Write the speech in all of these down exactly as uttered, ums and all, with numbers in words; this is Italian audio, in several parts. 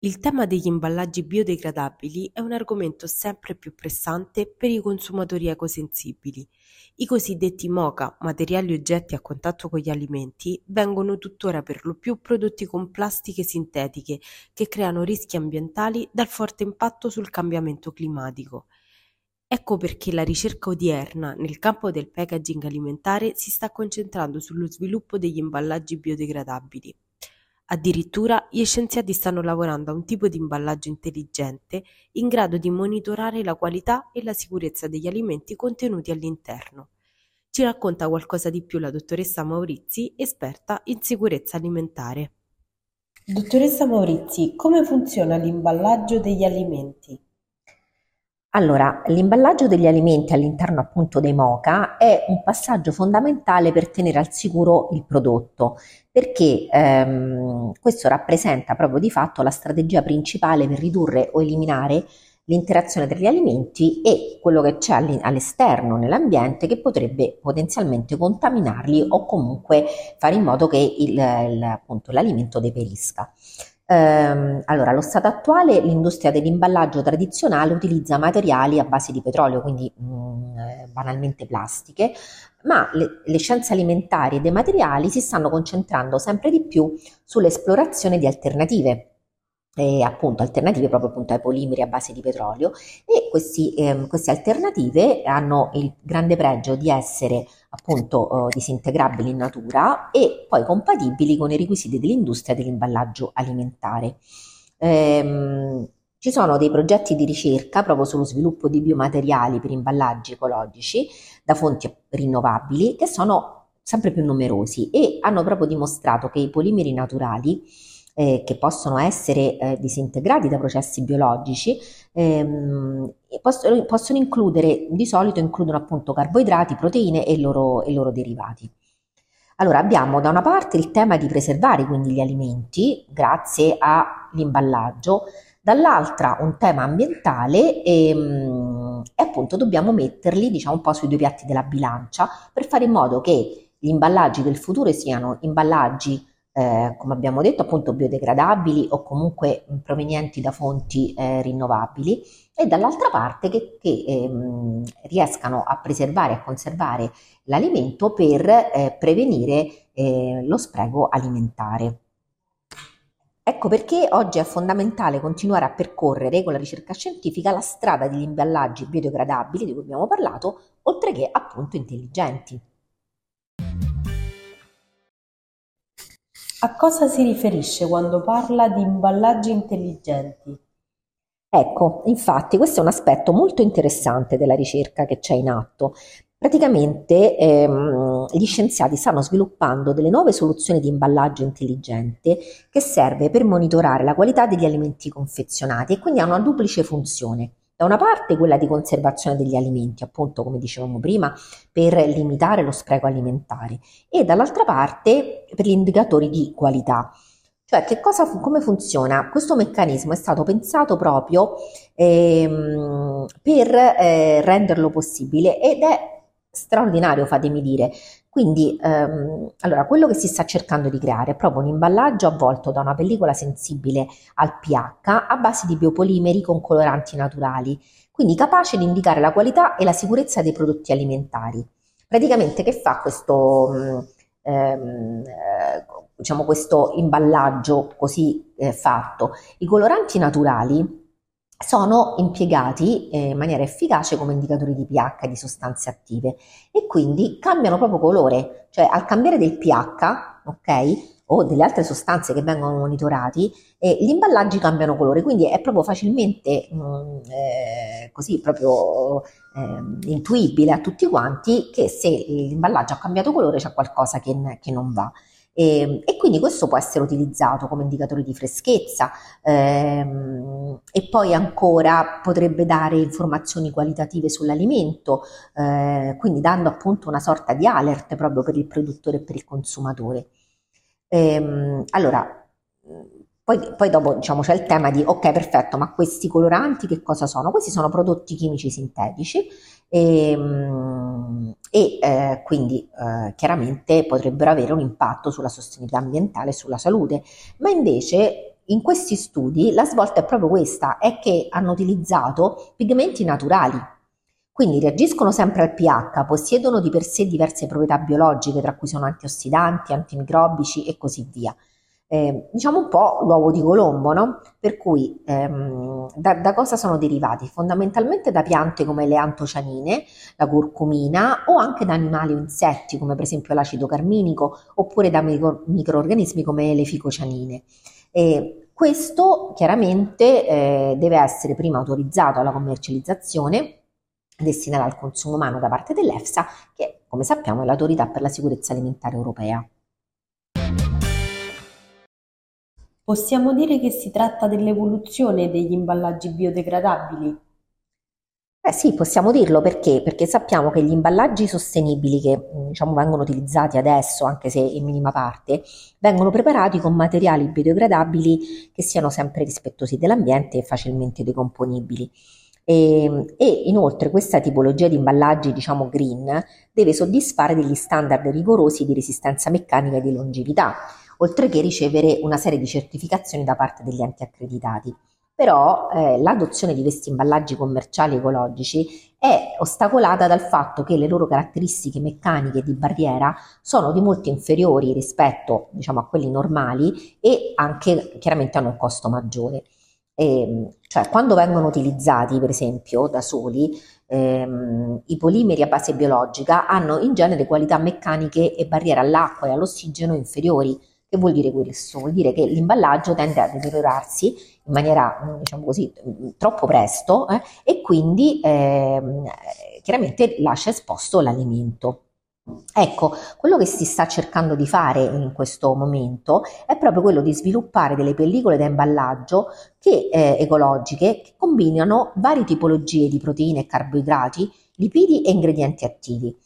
Il tema degli imballaggi biodegradabili è un argomento sempre più pressante per i consumatori ecosensibili. I cosiddetti MOCA, materiali e oggetti a contatto con gli alimenti, vengono tuttora per lo più prodotti con plastiche sintetiche che creano rischi ambientali dal forte impatto sul cambiamento climatico. Ecco perché la ricerca odierna nel campo del packaging alimentare si sta concentrando sullo sviluppo degli imballaggi biodegradabili. Addirittura gli scienziati stanno lavorando a un tipo di imballaggio intelligente in grado di monitorare la qualità e la sicurezza degli alimenti contenuti all'interno. Ci racconta qualcosa di più la dottoressa Maurizi, esperta in sicurezza alimentare. Dottoressa Maurizi, come funziona l'imballaggio degli alimenti? Allora, l'imballaggio degli alimenti all'interno appunto dei MOCA è un passaggio fondamentale per tenere al sicuro il prodotto, perché ehm, questo rappresenta proprio di fatto la strategia principale per ridurre o eliminare l'interazione tra gli alimenti e quello che c'è all'esterno, nell'ambiente, che potrebbe potenzialmente contaminarli o comunque fare in modo che il, il, appunto, l'alimento deperisca. Allora, allo stato attuale l'industria dell'imballaggio tradizionale utilizza materiali a base di petrolio, quindi mh, banalmente plastiche, ma le, le scienze alimentari e dei materiali si stanno concentrando sempre di più sull'esplorazione di alternative, eh, appunto alternative proprio appunto ai polimeri a base di petrolio, e questi, eh, queste alternative hanno il grande pregio di essere appunto eh, disintegrabili in natura e poi compatibili con i requisiti dell'industria dell'imballaggio alimentare. Ehm, ci sono dei progetti di ricerca proprio sullo sviluppo di biomateriali per imballaggi ecologici da fonti rinnovabili che sono sempre più numerosi e hanno proprio dimostrato che i polimeri naturali Eh, che possono essere eh, disintegrati da processi biologici, ehm, possono, possono includere, di solito includono appunto carboidrati, proteine e i loro, e loro derivati. Allora abbiamo da una parte il tema di preservare quindi gli alimenti grazie all'imballaggio, dall'altra un tema ambientale ehm, e appunto dobbiamo metterli diciamo un po' sui due piatti della bilancia per fare in modo che gli imballaggi del futuro siano imballaggi Eh, come abbiamo detto appunto biodegradabili o comunque provenienti da fonti eh, rinnovabili, e dall'altra parte che, che ehm, riescano a preservare e conservare l'alimento per eh, prevenire eh, lo spreco alimentare. Ecco perché oggi è fondamentale continuare a percorrere con la ricerca scientifica la strada degli imballaggi biodegradabili di cui abbiamo parlato, oltre che appunto intelligenti. A cosa si riferisce quando parla di imballaggi intelligenti? Ecco, infatti questo è un aspetto molto interessante della ricerca che c'è in atto. Praticamente ehm, gli scienziati stanno sviluppando delle nuove soluzioni di imballaggio intelligente che serve per monitorare la qualità degli alimenti confezionati e quindi ha una duplice funzione. Da una parte quella di conservazione degli alimenti, appunto come dicevamo prima, per limitare lo spreco alimentare, e dall'altra parte per gli indicatori di qualità. Cioè che cosa, come funziona? Questo meccanismo è stato pensato proprio ehm, per eh, renderlo possibile ed è straordinario, fatemi dire. Quindi ehm, allora, quello che si sta cercando di creare è proprio un imballaggio avvolto da una pellicola sensibile al pH a base di biopolimeri con coloranti naturali, quindi capace di indicare la qualità e la sicurezza dei prodotti alimentari. Praticamente che fa questo, ehm, diciamo questo imballaggio così eh, fatto? I coloranti naturali sono impiegati eh, in maniera efficace come indicatori di pH di sostanze attive e quindi cambiano proprio colore, cioè al cambiare del pH, ok, o delle altre sostanze che vengono monitorati, eh, gli imballaggi cambiano colore, quindi è proprio facilmente mh, eh, così proprio eh, intuibile a tutti quanti che se l'imballaggio ha cambiato colore c'è qualcosa che, che non va. e, e quindi questo può essere utilizzato come indicatore di freschezza, ehm, e poi ancora potrebbe dare informazioni qualitative sull'alimento, eh, quindi dando appunto una sorta di alert proprio per il produttore e per il consumatore. Ehm, allora, Poi, poi dopo diciamo, c'è il tema di ok, perfetto, ma questi coloranti che cosa sono? Questi sono prodotti chimici sintetici e, e eh, quindi eh, chiaramente potrebbero avere un impatto sulla sostenibilità ambientale e sulla salute, ma invece in questi studi la svolta è proprio questa, è che hanno utilizzato pigmenti naturali, quindi reagiscono sempre al pH, possiedono di per sé diverse proprietà biologiche, tra cui sono antiossidanti, antimicrobici e così via. Eh, diciamo un po' l'uovo di Colombo, no? Per cui ehm, da, da cosa sono derivati? Fondamentalmente da piante come le antocianine, la curcumina, o anche da animali o insetti come per esempio l'acido carminico, oppure da micro, microorganismi come le ficocianine. Eh, questo chiaramente eh, deve essere prima autorizzato alla commercializzazione destinata al consumo umano da parte dell'EFSA, che come sappiamo è l'autorità per la sicurezza alimentare europea. Possiamo dire che si tratta dell'evoluzione degli imballaggi biodegradabili? Eh sì, possiamo dirlo perché? Perché sappiamo che gli imballaggi sostenibili che diciamo, vengono utilizzati adesso, anche se in minima parte, vengono preparati con materiali biodegradabili che siano sempre rispettosi dell'ambiente e facilmente decomponibili. E, e inoltre questa tipologia di imballaggi, diciamo green, deve soddisfare degli standard rigorosi di resistenza meccanica e di longevità, oltre che ricevere una serie di certificazioni da parte degli enti accreditati. Però eh, l'adozione di questi imballaggi commerciali ecologici è ostacolata dal fatto che le loro caratteristiche meccaniche di barriera sono di molto inferiori rispetto, diciamo, a quelli normali e anche chiaramente hanno un costo maggiore. E, cioè, quando vengono utilizzati, per esempio, da soli, ehm, i polimeri a base biologica hanno in genere qualità meccaniche e barriere all'acqua e all'ossigeno inferiori. Che vuol dire questo? Vuol dire che l'imballaggio tende a deteriorarsi in maniera, diciamo così, troppo presto eh, e quindi eh, chiaramente lascia esposto l'alimento. Ecco, quello che si sta cercando di fare in questo momento è proprio quello di sviluppare delle pellicole da imballaggio che, eh, ecologiche che combinano varie tipologie di proteine e carboidrati, lipidi e ingredienti attivi.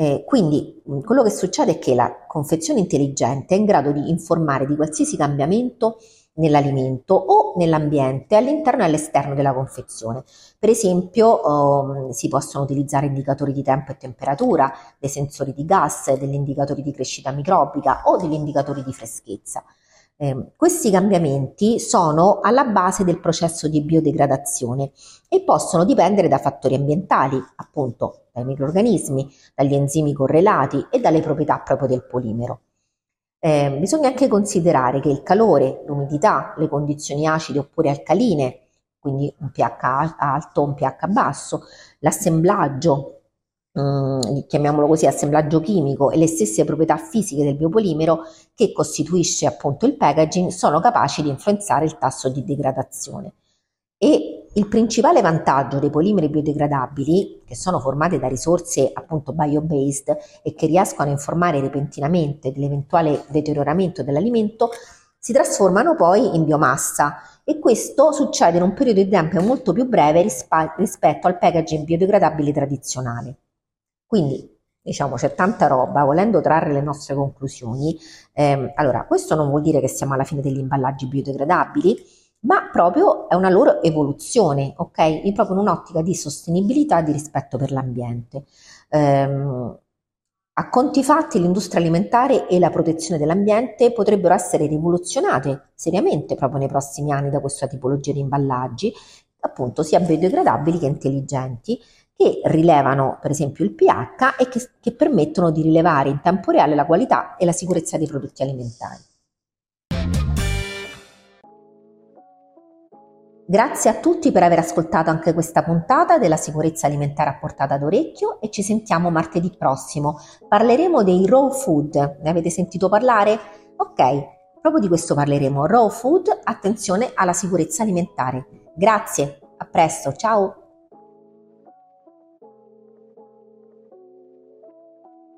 Eh, quindi quello che succede è che la confezione intelligente è in grado di informare di qualsiasi cambiamento nell'alimento o nell'ambiente all'interno e all'esterno della confezione. Per esempio ehm, si possono utilizzare indicatori di tempo e temperatura, dei sensori di gas, degli indicatori di crescita microbica o degli indicatori di freschezza. Eh, questi cambiamenti sono alla base del processo di biodegradazione e possono dipendere da fattori ambientali, appunto dai microrganismi, dagli enzimi correlati e dalle proprietà proprio del polimero. Eh, bisogna anche considerare che il calore, l'umidità, le condizioni acide oppure alcaline, quindi un pH alto o un pH basso, l'assemblaggio, Mm, chiamiamolo così, assemblaggio chimico, e le stesse proprietà fisiche del biopolimero che costituisce appunto il packaging sono capaci di influenzare il tasso di degradazione. E il principale vantaggio dei polimeri biodegradabili, che sono formati da risorse appunto bio-based e che riescono a informare repentinamente dell'eventuale deterioramento dell'alimento, si trasformano poi in biomassa, e questo succede in un periodo di tempo molto più breve rispetto al packaging biodegradabile tradizionale. Quindi, diciamo, c'è tanta roba. Volendo trarre le nostre conclusioni, ehm, allora, questo non vuol dire che siamo alla fine degli imballaggi biodegradabili, ma proprio è una loro evoluzione, ok? E proprio in un'ottica di sostenibilità e di rispetto per l'ambiente. Ehm, a conti fatti, l'industria alimentare e la protezione dell'ambiente potrebbero essere rivoluzionate seriamente proprio nei prossimi anni da questa tipologia di imballaggi, appunto sia biodegradabili che intelligenti, che rilevano per esempio il pH e che, che permettono di rilevare in tempo reale la qualità e la sicurezza dei prodotti alimentari. Grazie a tutti per aver ascoltato anche questa puntata della sicurezza alimentare a portata d'orecchio, e ci sentiamo martedì prossimo. Parleremo dei raw food. Ne avete sentito parlare? Ok, proprio di questo parleremo. Raw food, attenzione alla sicurezza alimentare. Grazie, a presto, ciao!